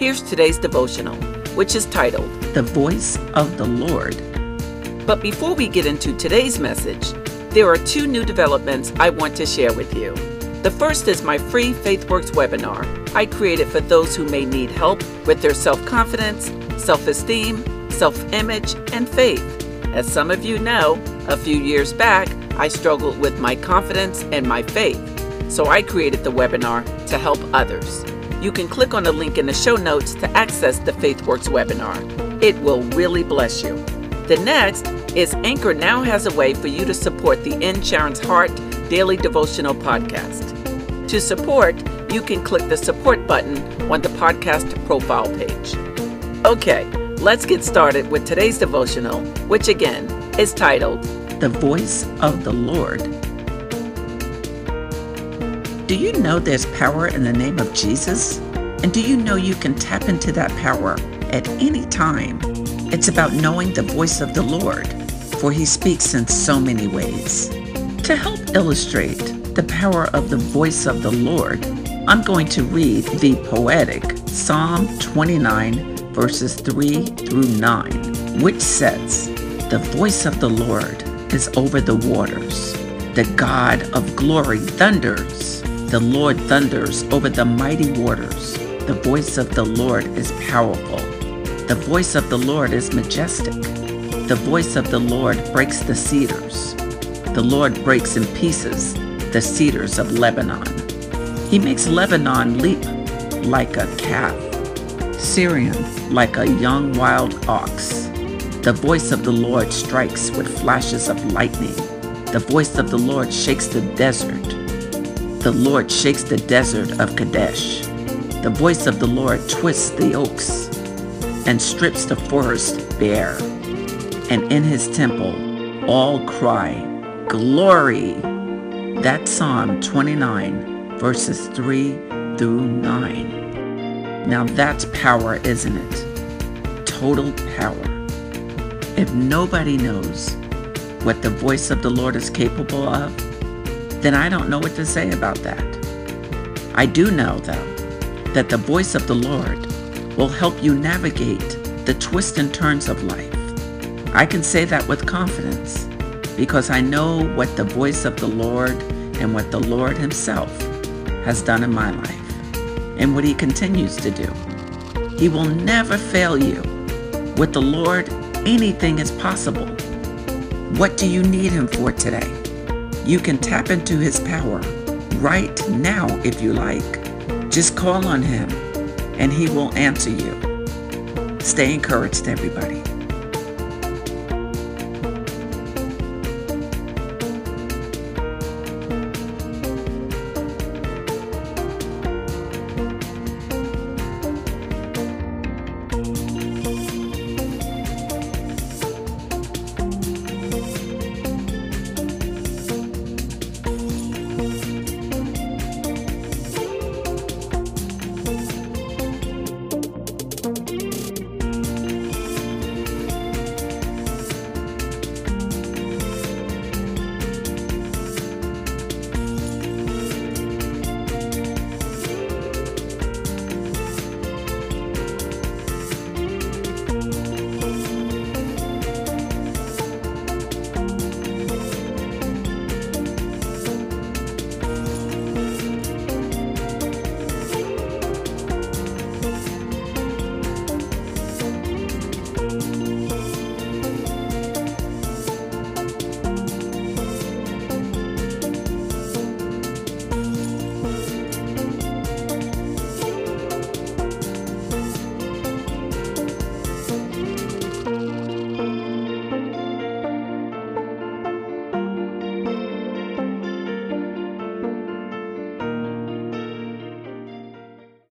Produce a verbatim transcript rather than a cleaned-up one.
Here's today's devotional, which is titled, The Voice of the Lord. But before we get into today's message, there are two new developments I want to share with you. The first is my free FaithWorks webinar I created for those who may need help with their self-confidence, self-esteem, self-image, and faith. As some of you know, a few years back, I struggled with my confidence and my faith, so I created the webinar to help others. You can click on the link in the show notes to access the FaithWorks webinar. It will really bless you. The next is Anchor now has a way for you to support the In Sharon's Heart Daily Devotional Podcast. To support, you can click the support button on the podcast profile page. Okay, let's get started with today's devotional, which again is titled, The Voice of the Lord. Do you know there's power in the name of Jesus? And do you know you can tap into that power at any time? It's about knowing the voice of the Lord, for He speaks in so many ways. To help illustrate the power of the voice of the Lord, I'm going to read the poetic Psalm twenty-nine, verses three through nine, which says, The voice of the Lord is over the waters. The God of glory thunders. The Lord thunders over the mighty waters. The voice of the Lord is powerful. The voice of the Lord is majestic. The voice of the Lord breaks the cedars. The Lord breaks in pieces the cedars of Lebanon. He makes Lebanon leap like a calf, Syrian like a young wild ox. The voice of the Lord strikes with flashes of lightning. The voice of the Lord shakes the desert. The Lord shakes the desert of Kadesh. The voice of the Lord twists the oaks and strips the forest bare. And in His temple, all cry, Glory! That's Psalm twenty-nine, verses three through nine. Now that's power, isn't it? Total power. If nobody knows what the voice of the Lord is capable of, then I don't know what to say about that. I do know, though, that the voice of the Lord will help you navigate the twists and turns of life. I can say that with confidence because I know what the voice of the Lord and what the Lord Himself has done in my life and what He continues to do. He will never fail you. With the Lord, anything is possible. What do you need Him for today? You can tap into His power right now if you like. Just call on Him and He will answer you. Stay encouraged, everybody.